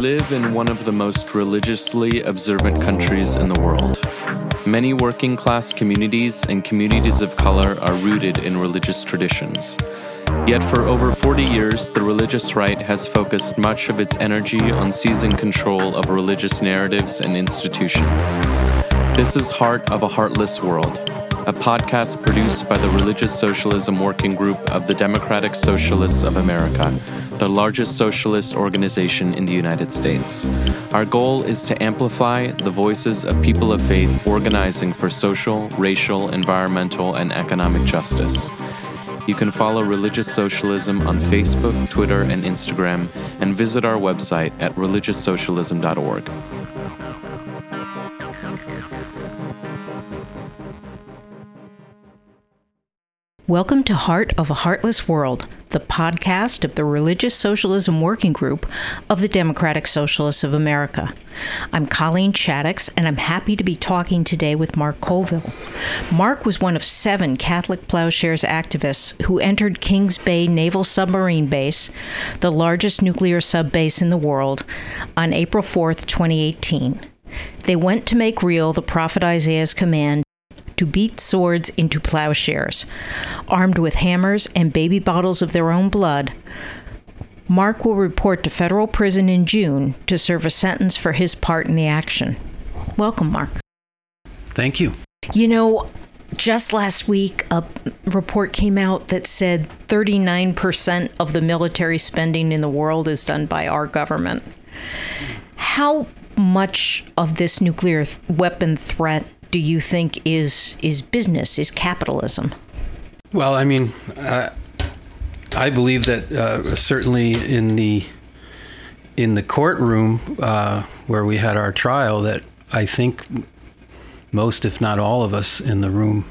live in one of the most religiously observant countries in the world. Many working class communities and communities of color are rooted in religious traditions. Yet for over 40 years, the religious right has focused much of its energy on seizing control of religious narratives and institutions. This is Heart of a Heartless World, a podcast produced by the Religious Socialism Working Group of the Democratic Socialists of America, the largest socialist organization in the United States. Our goal is to amplify the voices of people of faith organizing for social, racial, environmental, and economic justice. You can follow Religious Socialism on Facebook, Twitter, and Instagram, and visit our website at religioussocialism.org. Welcome to Heart of a Heartless World, the podcast of the Religious Socialism Working Group of the Democratic Socialists of America. I'm Colleen Chaddix, and I'm happy to be talking today with Mark Colville. Mark was one of 7 Catholic Plowshares activists who entered Kings Bay Naval Submarine Base, the largest nuclear sub-base in the world, on April 4, 2018. They went to make real the prophet Isaiah's command to beat swords into plowshares. Armed with hammers and baby bottles of their own blood, Mark will report to federal prison in June to serve a sentence for his part in the action. Welcome, Mark. Thank you. You know, just last week, a report came out that said 39% of the military spending in the world is done by our government. How much of this nuclear weapon threat do you think is business, is capitalism? Well, I mean, I believe that certainly in the courtroom where we had our trial, that I think most, if not all of us in the room,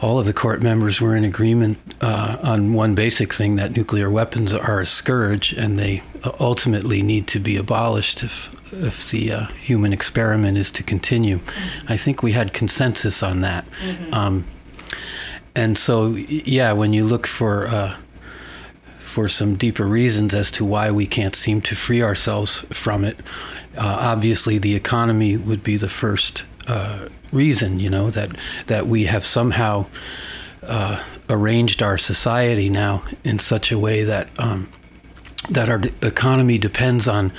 all of the court members were in agreement on one basic thing, that nuclear weapons are a scourge and they ultimately need to be abolished if the human experiment is to continue. Mm-hmm. I think we had consensus on that. Mm-hmm. And so, yeah, when you look for some deeper reasons as to why we can't seem to free ourselves from it, obviously the economy would be the first reason, you know, that we have somehow arranged our society now in such a way that our economy depends on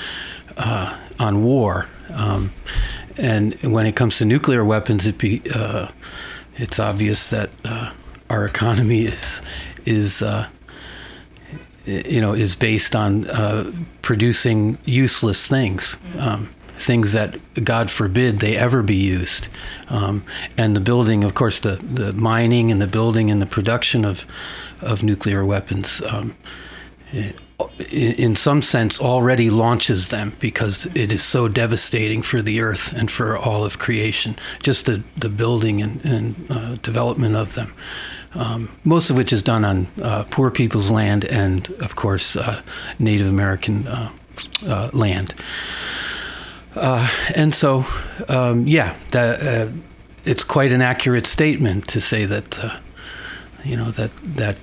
war, and when it comes to nuclear weapons, it's obvious that our economy is based on producing useless things. Things that, God forbid, they ever be used. And the building, of course, the mining and the building and the production of nuclear weapons, in some sense, already launches them because it is so devastating for the earth and for all of creation, just the building and development of them. Most of which is done on poor people's land and, of course, Native American land. And so, it's quite an accurate statement to say that, that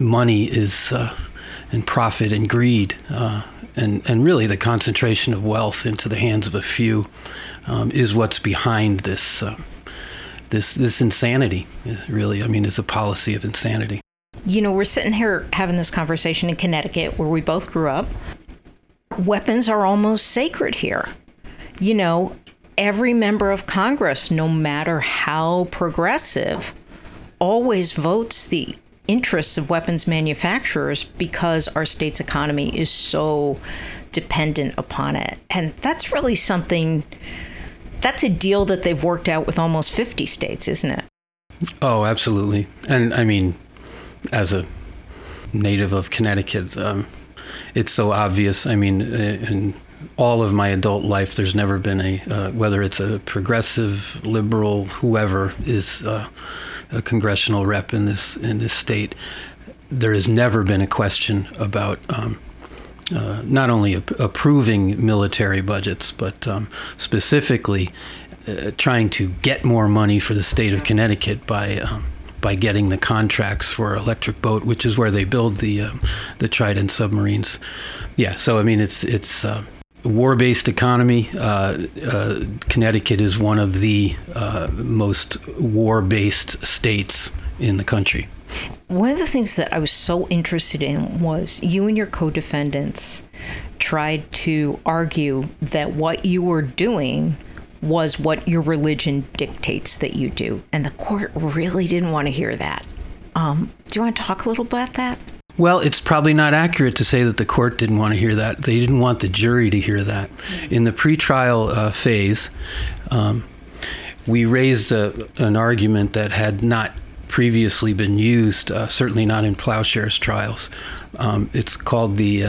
money is, and profit and greed, and really the concentration of wealth into the hands of a few, is what's behind this, this insanity. Really, I mean, it's a policy of insanity. You know, we're sitting here having this conversation in Connecticut, where we both grew up. Weapons are almost sacred here. You know, every member of Congress, no matter how progressive, always votes the interests of weapons manufacturers because our state's economy is so dependent upon it. And that's really something, that's a deal that they've worked out with almost 50 states, isn't it? Oh, absolutely. And I mean, as a native of Connecticut, it's so obvious. I mean, in all of my adult life, there's never been whether it's a progressive, liberal, whoever is a congressional rep in this state, there has never been a question about not only approving military budgets, but specifically trying to get more money for the state of Connecticut by by getting the contracts for Electric Boat, which is where they build the Trident submarines. Yeah, so I mean, it's a war-based economy. Connecticut is one of the most war-based states in the country. One of the things that I was so interested in was you and your co-defendants tried to argue that what you were doing was what your religion dictates that you do. And the court really didn't want to hear that. Do you want to talk a little about that? Well, it's probably not accurate to say that the court didn't want to hear that. They didn't want the jury to hear that. In the pretrial phase, we raised an argument that had not previously been used, certainly not in Plowshares trials. It's called the...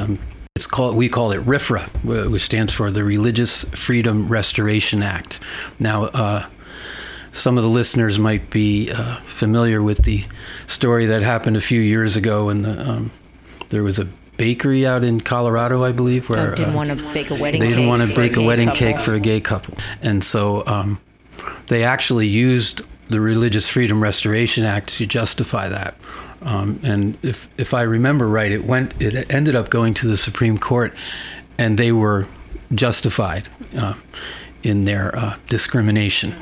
we call it RFRA, which stands for the Religious Freedom Restoration Act. Now, some of the listeners might be familiar with the story that happened a few years ago when there was a bakery out in Colorado, I believe, where didn't want to bake a wedding. They didn't want to bake a wedding cake for a gay couple, and so they actually used the Religious Freedom Restoration Act to justify that. And if I remember right, it ended up going to the Supreme Court, and they were justified in their discrimination.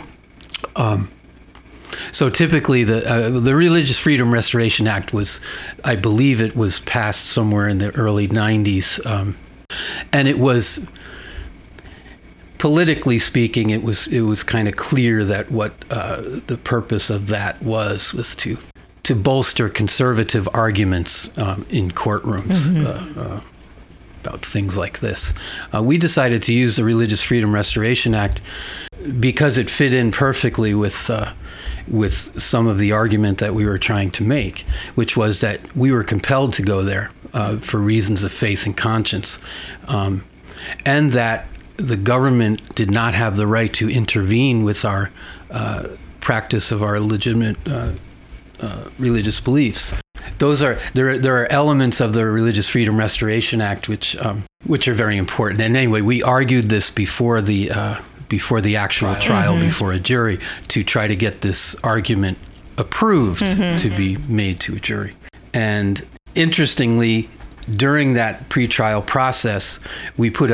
So typically, the Religious Freedom Restoration Act was, I believe, it was passed somewhere in the early 90s, and it was. Politically speaking, it was kind of clear that what the purpose of that was to bolster conservative arguments in courtrooms about things like this. We decided to use the Religious Freedom Restoration Act because it fit in perfectly with some of the argument that we were trying to make, which was that we were compelled to go there for reasons of faith and conscience, and that the government did not have the right to intervene with our practice of our legitimate religious beliefs. There are elements of the Religious Freedom Restoration Act which are very important. And anyway, we argued this before the actual trial, before a jury, to try to get this argument approved to be made to a jury. And interestingly, during that pretrial process, we put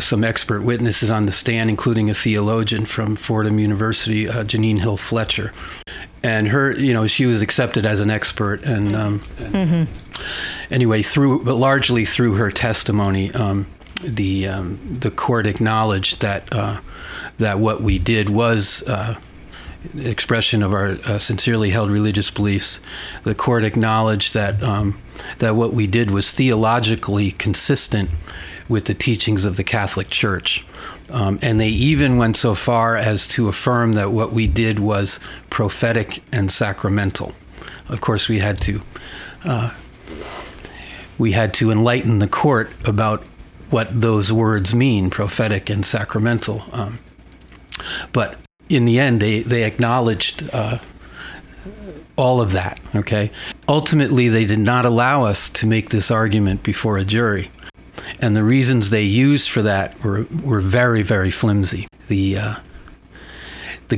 some expert witnesses on the stand, including a theologian from Fordham University, Janine Hill Fletcher, and her. You know, she was accepted as an expert, and anyway, largely through her testimony, the court acknowledged that that what we did was. Expression of our sincerely held religious beliefs. The court acknowledged that what we did was theologically consistent with the teachings of the Catholic Church. And they even went so far as to affirm that what we did was prophetic and sacramental. Of course, we had to enlighten the court about what those words mean, prophetic and sacramental. But in the end, they acknowledged all of that, okay? Ultimately, they did not allow us to make this argument before a jury. And the reasons they used for that were very, very flimsy. The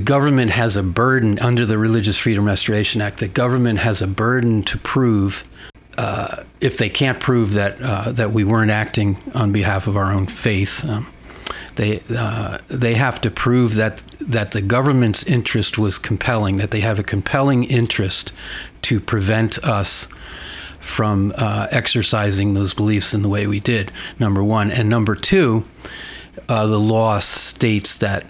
government has a burden, under the Religious Freedom Restoration Act, the government has a burden to prove, if they can't prove that we weren't acting on behalf of our own faith, They have to prove that the government's interest was compelling, that they have a compelling interest to prevent us from exercising those beliefs in the way we did, number one. And number two, the law states that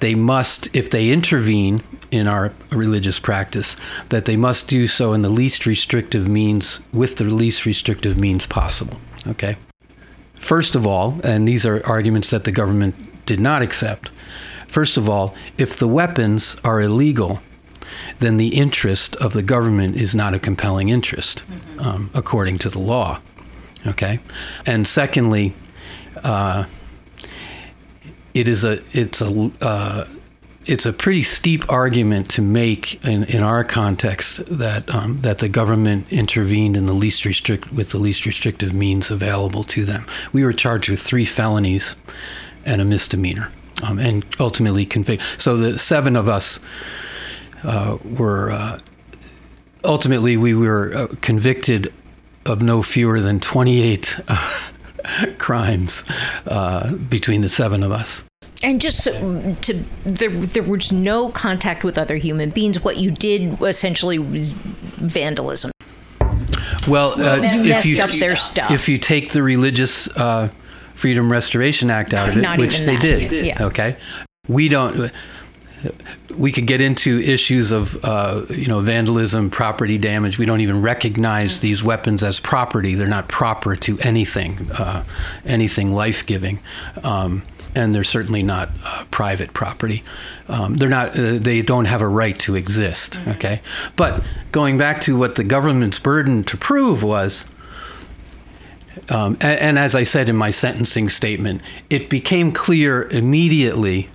they must, if they intervene in our religious practice, that they must do so in the least restrictive means, with the least restrictive means possible, okay? First of all, and these are arguments that the government did not accept, first of all, if the weapons are illegal, then the interest of the government is not a compelling interest, according to the law, okay? And secondly, it's a pretty steep argument to make in our context that the government intervened in with the least restrictive means available to them. We were charged with 3 felonies and a misdemeanor, and ultimately convicted. So the 7 of us ultimately we were convicted of no fewer than 28 crimes between the seven of us. And just so, there was no contact with other human beings. What you did essentially was vandalism. Well, if you take the Religious Freedom Restoration Act out of it, which they did, yeah. Okay, we could get into issues of vandalism, property damage. We don't even recognize these weapons as property. They're not proper to anything life-giving, and they're certainly not private property. They're not. They don't have a right to exist. Okay, but going back to what the government's burden to prove was. And as I said in my sentencing statement, it became clear immediately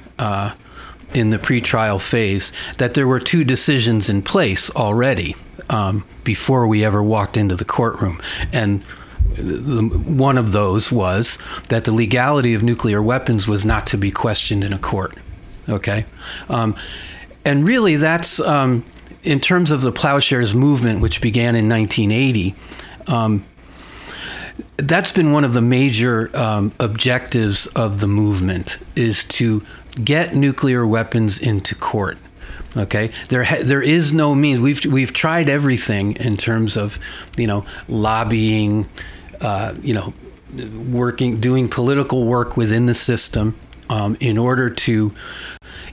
in the pretrial phase that there were two decisions in place already before we ever walked into the courtroom. And one of those was that the legality of nuclear weapons was not to be questioned in a court. Okay? And really that's, in terms of the Plowshares movement, which began in 1980, that's been one of the major objectives of the movement, is to get nuclear weapons into court. Okay, there is no means. We've tried everything in terms of, lobbying, doing political work within the system in order to,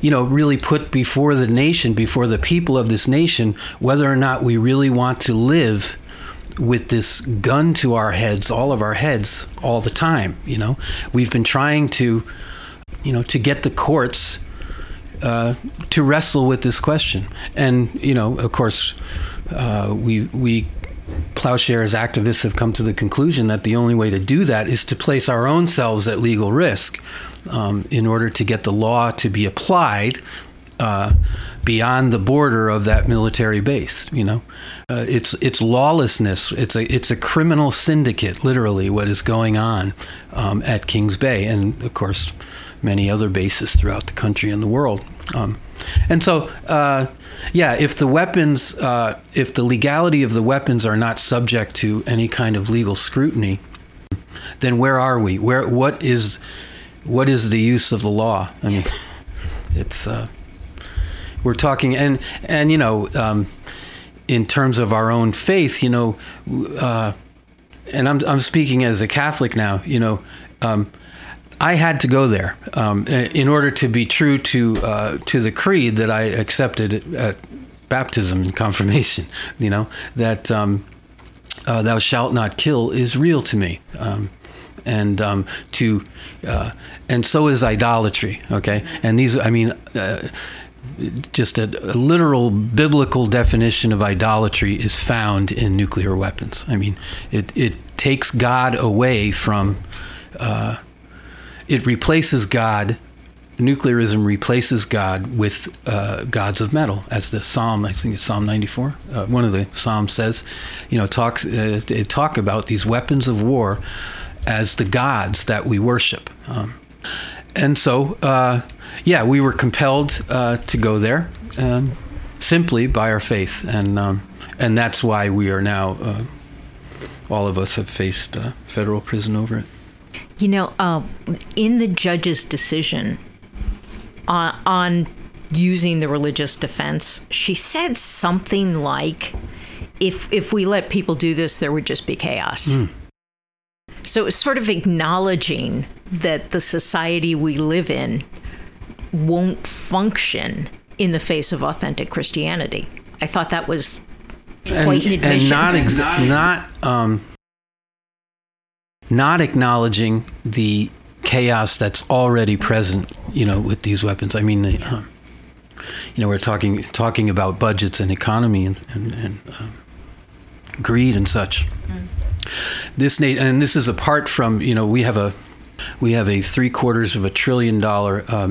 really put before the nation, before the people of this nation, whether or not we really want to live with this gun to our heads, all of our heads, all the time. We've been trying to, to get the courts to wrestle with this question. And, of course, we Plowshares activists have come to the conclusion that the only way to do that is to place our own selves at legal risk in order to get the law to be applied beyond the border of that military base. It's lawlessness. It's a criminal syndicate, literally, what is going on at Kings Bay, and of course many other bases throughout the country and the world. If the weapons, if the legality of the weapons are not subject to any kind of legal scrutiny, then where are we? What is the use of the law? I mean, it's. We're talking, and in terms of our own faith, and I'm speaking as a Catholic now. I had to go there in order to be true to the creed that I accepted at baptism and confirmation. That "Thou shalt not kill" is real to me. And so is idolatry. Okay, and these, I mean. Just a literal biblical definition of idolatry is found in nuclear weapons. I mean, it takes God away from, it replaces God, nuclearism replaces God with gods of metal, as the Psalm, I think it's Psalm 94, one of the Psalms says, they talk about these weapons of war as the gods that we worship. And so, we were compelled to go there simply by our faith, and that's why we are now, all of us have faced federal prison over it. In the judge's decision on using the religious defense, she said something like, if we let people do this, there would just be chaos. Mm. So it was sort of acknowledging that the society we live in won't function in the face of authentic Christianity. I thought that was quite an admission. And not acknowledging the chaos that's already present, with these weapons. I mean, we're talking about budgets and economy and greed and such. Mm. This is apart from, we have a $750 billion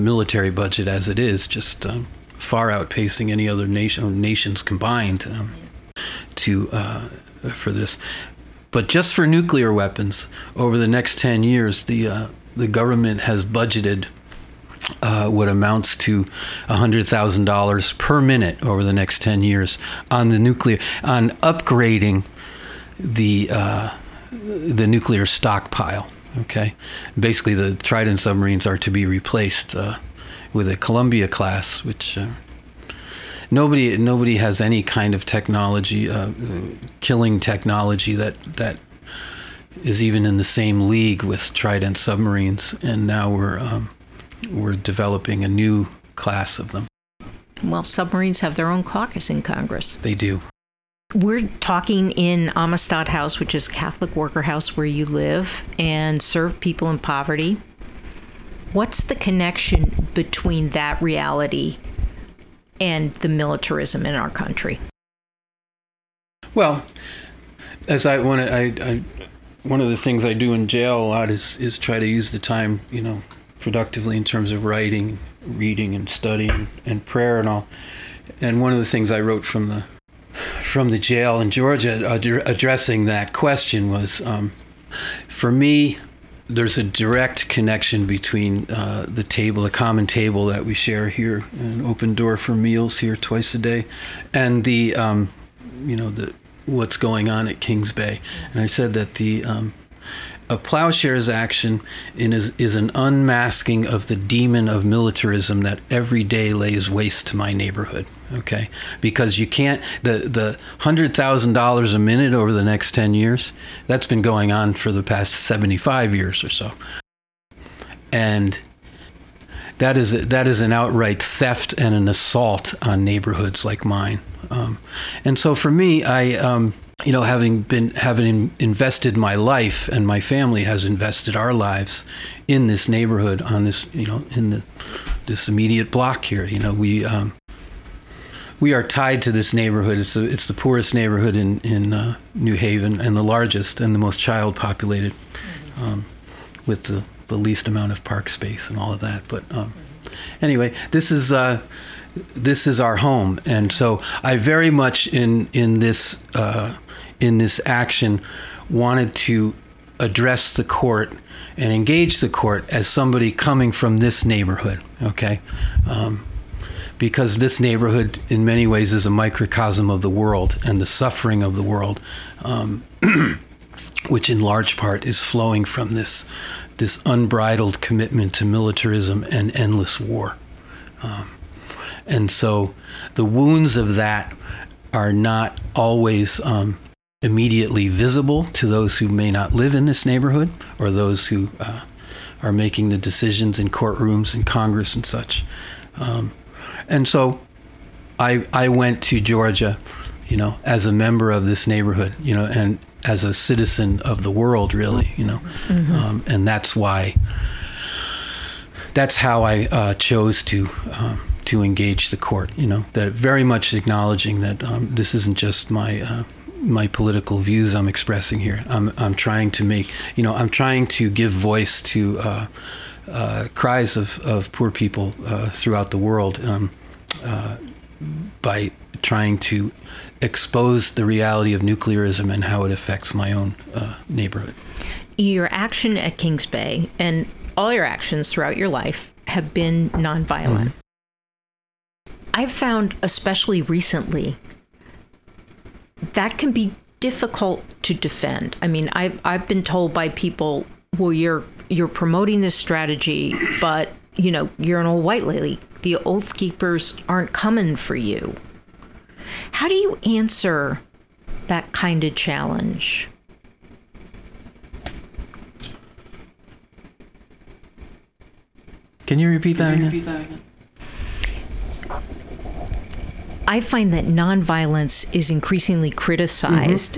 military budget as it is, just far outpacing any other nations combined for this. But just for nuclear weapons, over the next 10 years, the government has budgeted what amounts to $100,000 per minute over the next 10 years on the nuclear, on upgrading the nuclear stockpile. Okay, basically the Trident submarines are to be replaced with a Columbia class, which nobody has any kind of technology, killing technology that is even in the same league with Trident submarines, and now we're developing a new class of them. Well, submarines have their own caucus in Congress. They do. We're talking in Amistad House, which is Catholic Worker House where you live and serve people in poverty. What's the connection between that reality and the militarism in our country? Well, one of the things I do in jail a lot is try to use the time, productively in terms of writing, reading, and studying, and prayer, and all. And one of the things I wrote from the jail in Georgia addressing that question was, for me, there's a direct connection between the common table that we share here, an open door for meals here twice a day, and the what's going on at Kings Bay. And I said that a Plowshares action is an unmasking of the demon of militarism that every day lays waste to my neighborhood, okay? Because you can't, the $100,000 a minute over the next 10 years, that's been going on for the past 75 years or so. And that is an outright theft and an assault on neighborhoods like mine. And so for me, having invested my life, and my family has invested our lives in this neighborhood, on this, in this immediate block here. We are tied to this neighborhood. It's the poorest neighborhood in New Haven, and the largest and the most child populated, with the least amount of park space and all of that. But anyway, this is our home, and so I very much in this action wanted to address the court and engage the court as somebody coming from this neighborhood, okay? Because this neighborhood in many ways is a microcosm of the world and the suffering of the world, which in large part is flowing from this unbridled commitment to militarism and endless war. And so the wounds of that are not always immediately visible to those who may not live in this neighborhood, or those who are making the decisions in courtrooms and Congress and such. And so I went to Georgia, as a member of this neighborhood, and as a citizen of the world, really, mm-hmm. And that's how I chose to engage the court, that very much acknowledging that this isn't just my political views I'm expressing here. I'm trying to make, I'm trying to give voice to cries of poor people throughout the world by trying to expose the reality of nuclearism and how it affects my own neighborhood. Your action at Kings Bay and all your actions throughout your life have been nonviolent. Mm-hmm. I've found, especially recently, that can be difficult to defend. I mean, I've been told by people, well, you're promoting this strategy, but, you're an old white lady. The Oath Keepers aren't coming for you. How do you answer that kind of challenge? Can you repeat that again? I find that nonviolence is increasingly criticized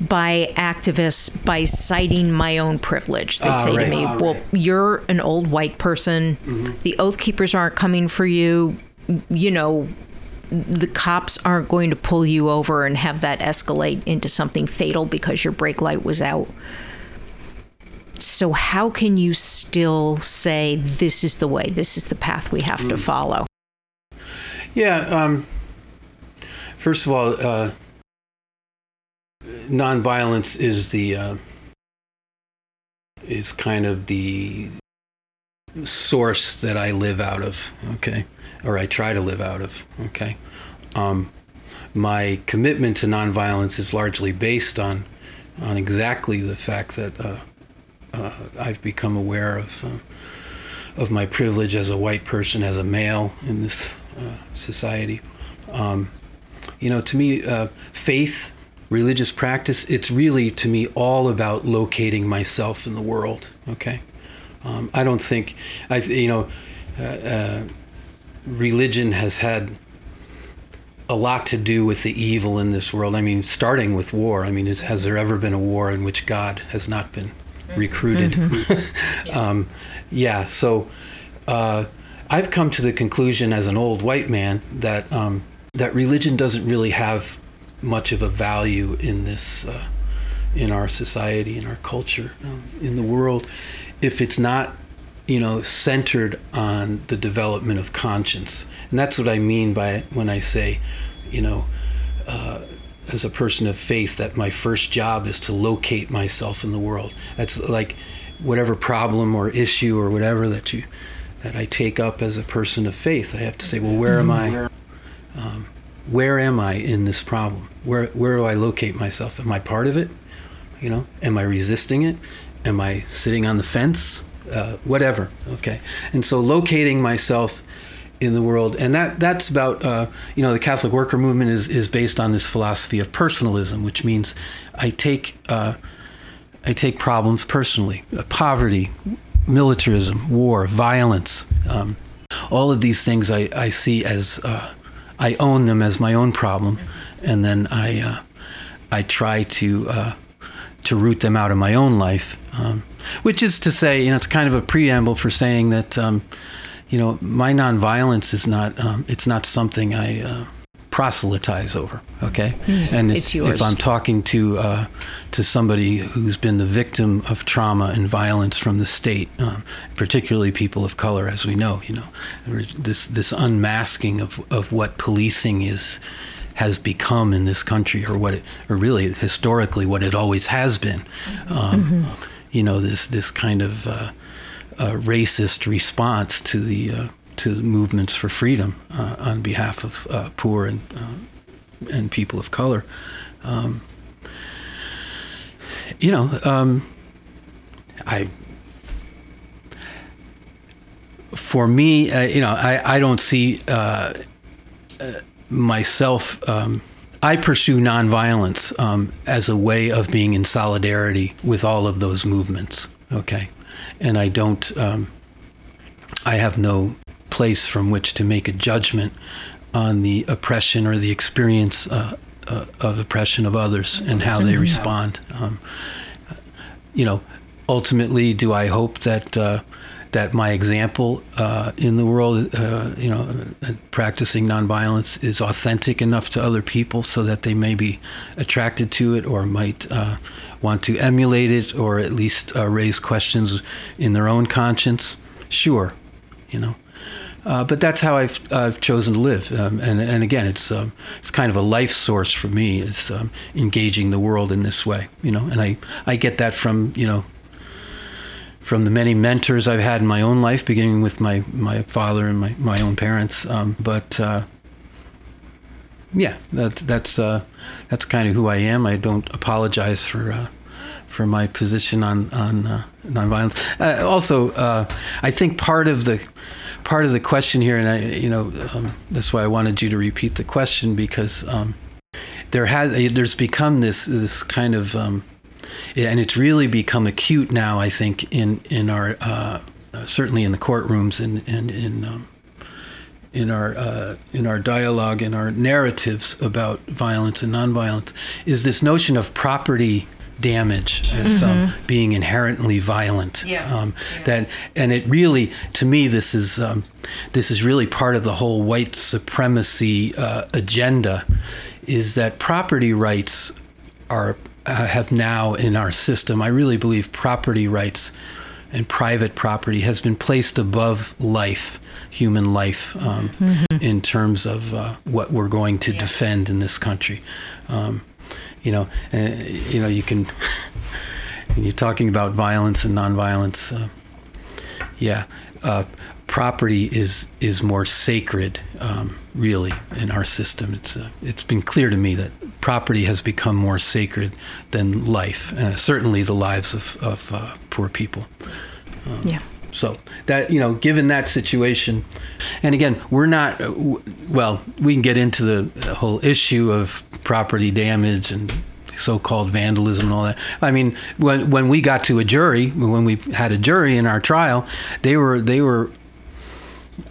by activists by citing my own privilege. They say to me, well, you're an old white person. Mm-hmm. The Oath Keepers aren't coming for you. The cops aren't going to pull you over and have that escalate into something fatal because your brake light was out. So how can you still say this is the way, this is the path we have to follow? Yeah. First of all, nonviolence is kind of the source that I live out of, okay, or I try to live out of, okay. My commitment to nonviolence is largely based on exactly the fact that I've become aware of my privilege as a white person, as a male in this society. You know, to me, faith, religious practice, it's really, to me, all about locating myself in the world, okay? I don't think, religion has had a lot to do with the evil in this world. I mean, starting with war. I mean, has there ever been a war in which God has not been recruited? Mm-hmm. So I've come to the conclusion as an old white man that that religion doesn't really have much of a value in this, in our society, in our culture, in the world, if it's not, you know, centered on the development of conscience. And that's what I mean by when I say, you know, as a person of faith, that my first job is to locate myself in the world. That's like whatever problem or issue or whatever that I take up as a person of faith. I have to say, well, where am I? Where am I in this problem? Where do I locate myself? Am I part of it? You know, am I resisting it? Am I sitting on the fence? Whatever. Okay. And so locating myself in the world, and that's about, you know, the Catholic Worker movement is based on this philosophy of personalism, which means I take problems personally, poverty, militarism, war, violence, all of these things I see as, I own them as my own problem, and then I try to root them out of my own life, which is to say, you know, it's kind of a preamble for saying that, you know, my nonviolence is not, it's not something I proselytize over, okay? Mm-hmm. And if I'm talking to somebody who's been the victim of trauma and violence from the state, particularly people of color, as we know, you know, this unmasking of what policing is, has become in this country, or what it, or really historically what it always has been, mm-hmm. you know, this kind of racist response to the to movements for freedom on behalf of poor and people of color. You know, I don't see myself, I pursue nonviolence as a way of being in solidarity with all of those movements, okay? And I don't, I have no place from which to make a judgment on the oppression or the experience of oppression of others and how they respond. You know, ultimately, do I hope that my example in the world, you know, practicing nonviolence is authentic enough to other people so that they may be attracted to it or might want to emulate it or at least raise questions in their own conscience? Sure, you know. But that's how I've chosen to live, and again, it's kind of a life source for me. It's engaging the world in this way, you know, and I get that from, you know, from the many mentors I've had in my own life, beginning with my father and my own parents. Yeah, that's kind of who I am. I don't apologize for my position on nonviolence. I think part of the question here, and I, you know, that's why I wanted you to repeat the question, because there's become this kind of, and it's really become acute now, I think, in our certainly in the courtrooms and in our dialogue and our narratives about violence and nonviolence, is this notion of property damage as being inherently violent. Yeah. That, and it really, to me, this is really part of the whole white supremacy agenda, is that property rights have now in our system. I really believe property rights and private property has been placed above life, human life, in terms of what we're going to defend in this country. You know, you can. When you're talking about violence and nonviolence, Yeah. Property is more sacred, really, in our system. It's been clear to me that property has become more sacred than life, certainly the lives of poor people. Yeah. So that, you know, given that situation, and again, we're not, well, we can get into the whole issue of property damage and so-called vandalism and all that. I mean, when we got to a jury, when we had a jury in our trial, they were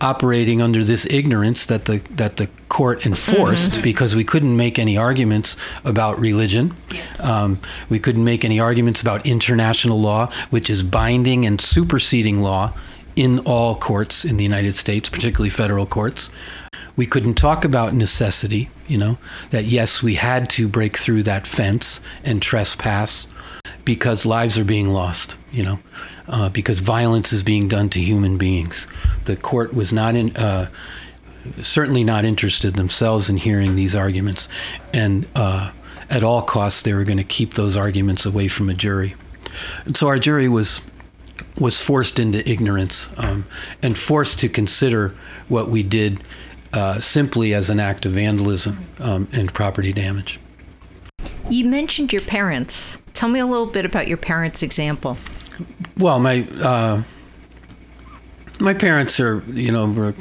operating under this ignorance that the court enforced, mm-hmm. because we couldn't make any arguments about religion. Yeah. We couldn't make any arguments about international law, which is binding and superseding law in all courts in the United States, particularly federal courts. We couldn't talk about necessity, you know, that yes, we had to break through that fence and trespass because lives are being lost, you know, because violence is being done to human beings. The court was not certainly not interested themselves in hearing these arguments. And at all costs, they were going to keep those arguments away from a jury. And so our jury was forced into ignorance, and forced to consider what we did simply as an act of vandalism and property damage. You mentioned your parents. Tell me a little bit about your parents' example. Well, my parents are, you know,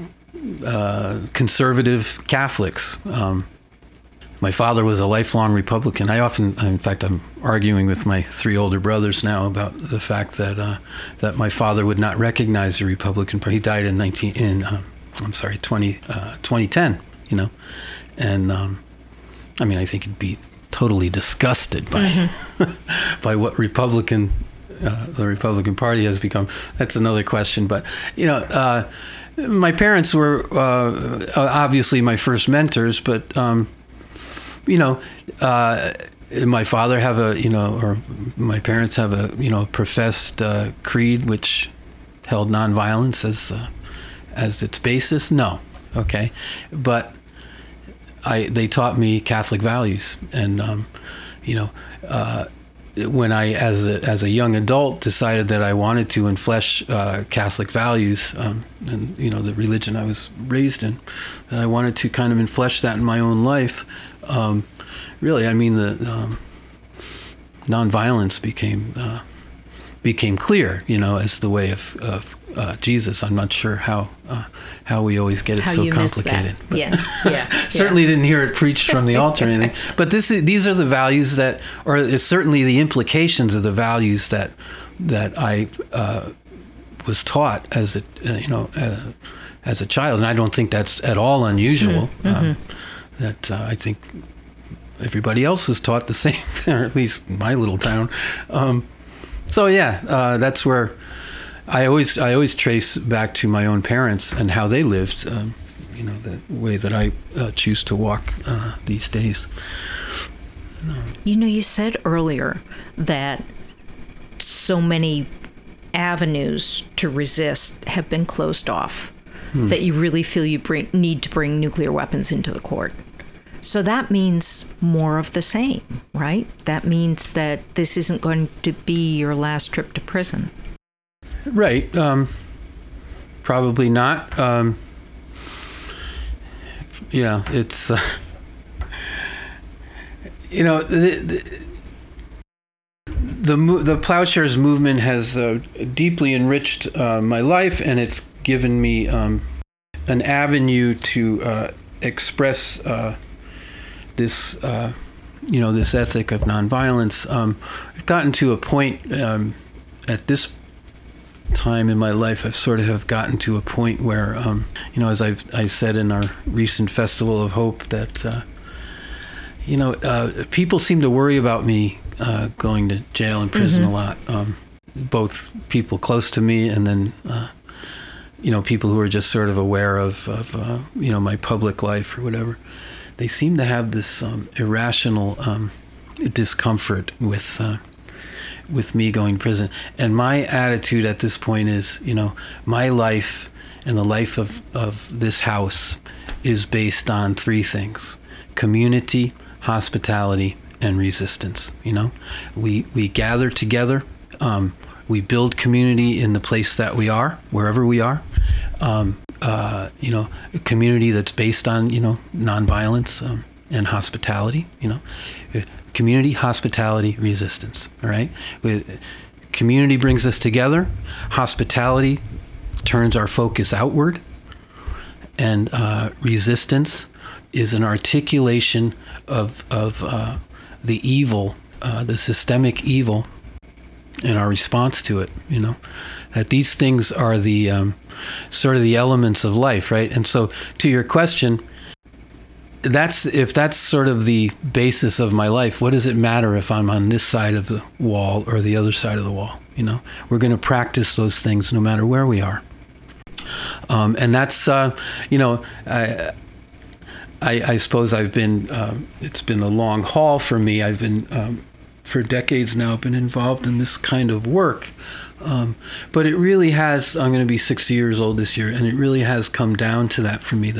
conservative Catholics. My father was a lifelong Republican. In fact, I'm arguing with my three older brothers now about the fact that my father would not recognize the Republican Party. He died in 2010, you know. And, I mean, I think he'd be totally disgusted by mm-hmm. by what the Republican Party has become. That's another question. But, you know, my parents were obviously my first mentors, but, you know, my parents have a, you know, professed creed which held nonviolence as its basis? No. Okay. But they taught me Catholic values. And, you know, when I, as a young adult, decided that I wanted to enflesh Catholic values, and, you know, the religion I was raised in, and I wanted to kind of enflesh that in my own life, really, I mean, the nonviolence became clear, you know, as the way of Jesus. I'm not sure how we always get it how so you complicated. That. But yeah. Certainly didn't hear it preached from the altar or anything. But these are the values that, or certainly the implications of the values that I was taught as as a child, and I don't think that's at all unusual. Mm-hmm. That I think everybody else was taught the same, or at least my little town. So yeah, that's where. I always trace back to my own parents and how they lived, you know, the way that I choose to walk these days. You know, you said earlier that so many avenues to resist have been closed off, that you really feel you need to bring nuclear weapons into the court. So that means more of the same, right? That means that this isn't going to be your last trip to prison. Right. Probably not. Yeah, it's, you know, the Plowshares movement has deeply enriched my life, and it's given me an avenue to express this, you know, this ethic of nonviolence. I've gotten to a point at this time in my life, I've sort of have gotten to a point where, you know, as I said in our recent Festival of Hope, that, you know, people seem to worry about me going to jail and prison mm-hmm. a lot, both people close to me and then, you know, people who are just sort of aware of you know, my public life or whatever. They seem to have this irrational discomfort with me going to prison. And my attitude at this point is, you know, my life and the life of this house is based on three things: community, hospitality, and resistance. You know, we gather together We build community in the place that we are, wherever we are. A community that's based on, nonviolence and hospitality, community, hospitality, resistance. All right. Community brings us together. Hospitality turns our focus outward. And resistance is an articulation of the evil, the systemic evil, and our response to it. That these things are the sort of the elements of life, right? And so, to your question, if that's sort of the basis of my life, what does it matter if I'm on this side of the wall or the other side of the wall? We're going to practice those things no matter where we are. And that's, I suppose I've been, it's been a long haul for me. I've been, for decades now, been involved in this kind of work. But it really has, I'm going to be 60 years old this year, and it really has come down to that for me,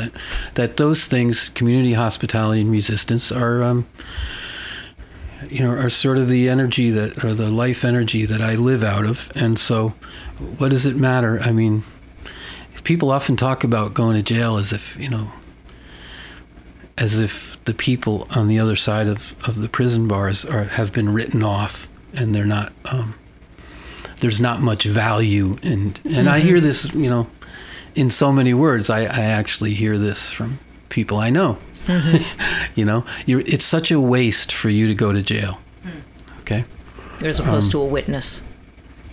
that those things, community, hospitality, and resistance are, are sort of the energy or the life energy that I live out of. And so what does it matter? I mean, people often talk about going to jail as if the people on the other side of the prison bars have been written off, and they're not, there's not much value. And I hear this, in so many words. I actually hear this from people I know. Mm-hmm. It's such a waste for you to go to jail. Mm. Okay. As opposed to a witness.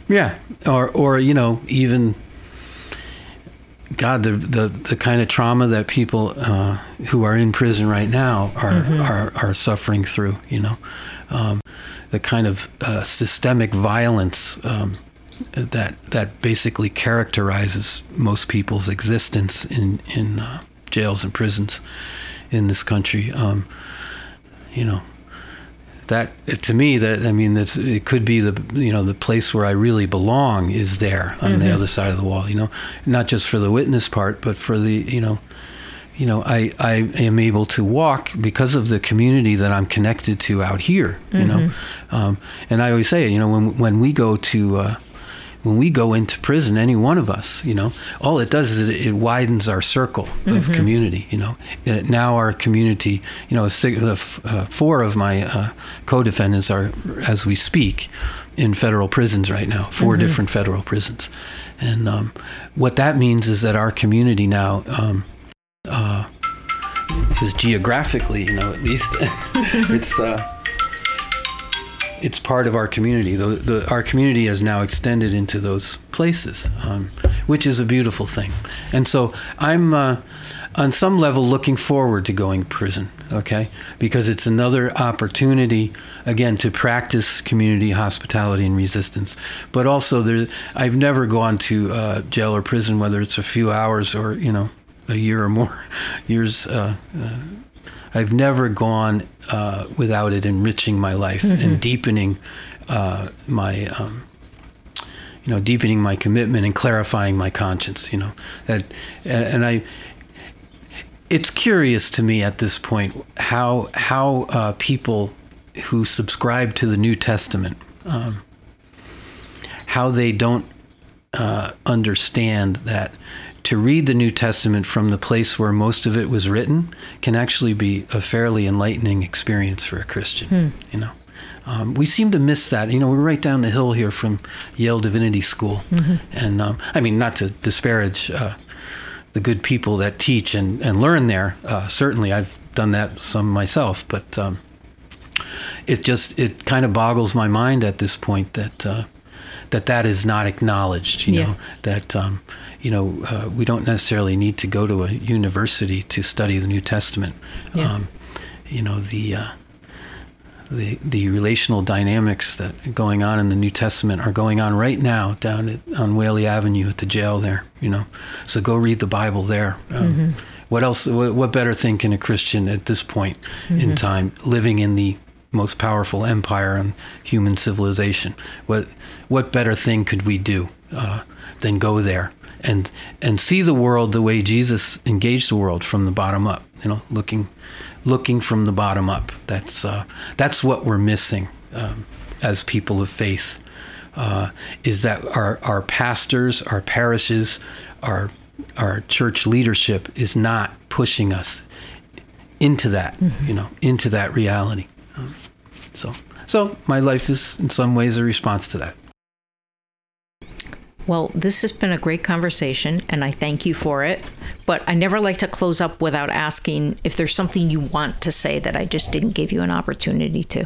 Yeah. Or even... God, the kind of trauma that people who are in prison right now are suffering through, the kind of systemic violence that basically characterizes most people's existence in jails and prisons in this country. It could be the place where I really belong is there on the other side of the wall, not just for the witness part, but for the, I am able to walk because of the community that I'm connected to out here, and I always say, when we go to, when we go into prison, any one of us, all it does is it widens our circle of community, Now our community, four of my co-defendants are, as we speak, in federal prisons right now, four different federal prisons. And what that means is that our community now is geographically, at least, it's... it's part of our community. Our community has now extended into those places, which is a beautiful thing. And so I'm, on some level, looking forward to going to prison, okay? Because it's another opportunity, again, to practice community, hospitality, and resistance. But also, I've never gone to jail or prison, whether it's a few hours or, a year or more years. I've never gone without it enriching my life and deepening my, deepening my commitment and clarifying my conscience. It's curious to me at this point how people who subscribe to the New Testament, how they don't understand that. To read the New Testament from the place where most of it was written can actually be a fairly enlightening experience for a Christian. We seem to miss that. We're right down the hill here from Yale Divinity School. And not to disparage the good people that teach and learn there. Certainly, I've done that some myself. But it kind of boggles my mind at this point that... that is not acknowledged, that, we don't necessarily need to go to a university to study the New Testament. Yeah. The relational dynamics that are going on in the New Testament are going on right now down on Whaley Avenue at the jail there, So go read the Bible there. What else, what better thing can a Christian at this point in time, living in the most powerful empire in human civilization. What better thing could we do than go there and see the world the way Jesus engaged the world from the bottom up? Looking from the bottom up. That's what we're missing as people of faith. is that our pastors, our parishes, our church leadership is not pushing us into that, mm-hmm. Into that reality. So my life is in some ways a response to that. Well, this has been a great conversation, and I thank you for it. But I never like to close up without asking if there's something you want to say that I just didn't give you an opportunity to.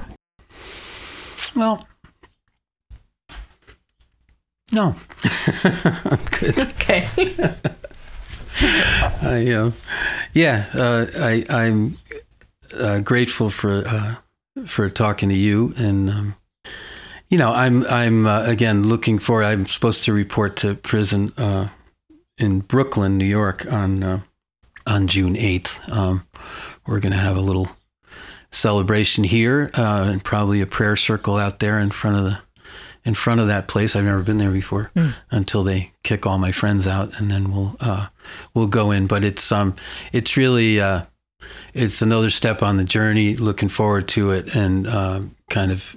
Well, no. I'm good. Okay. I'm grateful for talking to you, and I'm again looking forward. I'm supposed to report to prison in Brooklyn, New York, on June 8th. We're going to have a little celebration here, and probably a prayer circle out there in front of that place. I've never been there before until they kick all my friends out, and then we'll go in. But it's really it's another step on the journey. Looking forward to it, and kind of,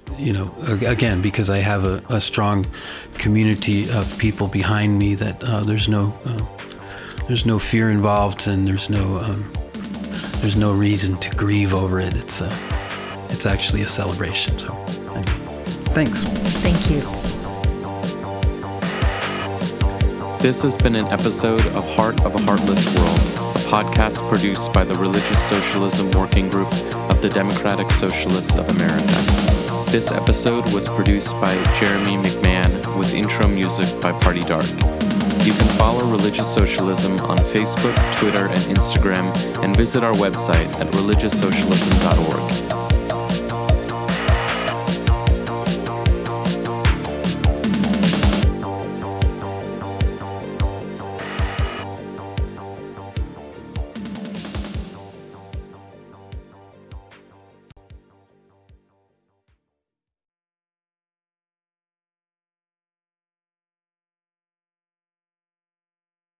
again, because I have a strong community of people behind me, that there's no fear involved, and there's no reason to grieve over it. It's actually a celebration. So, anyway, thanks. Thank you. This has been an episode of Heart of a Heartless World, podcast produced by the Religious Socialism Working Group of the Democratic Socialists of America. This episode was produced by Jeremy McMahon, with intro music by Party Dark. You can follow Religious Socialism on Facebook, Twitter, and Instagram, and visit our website at religioussocialism.org.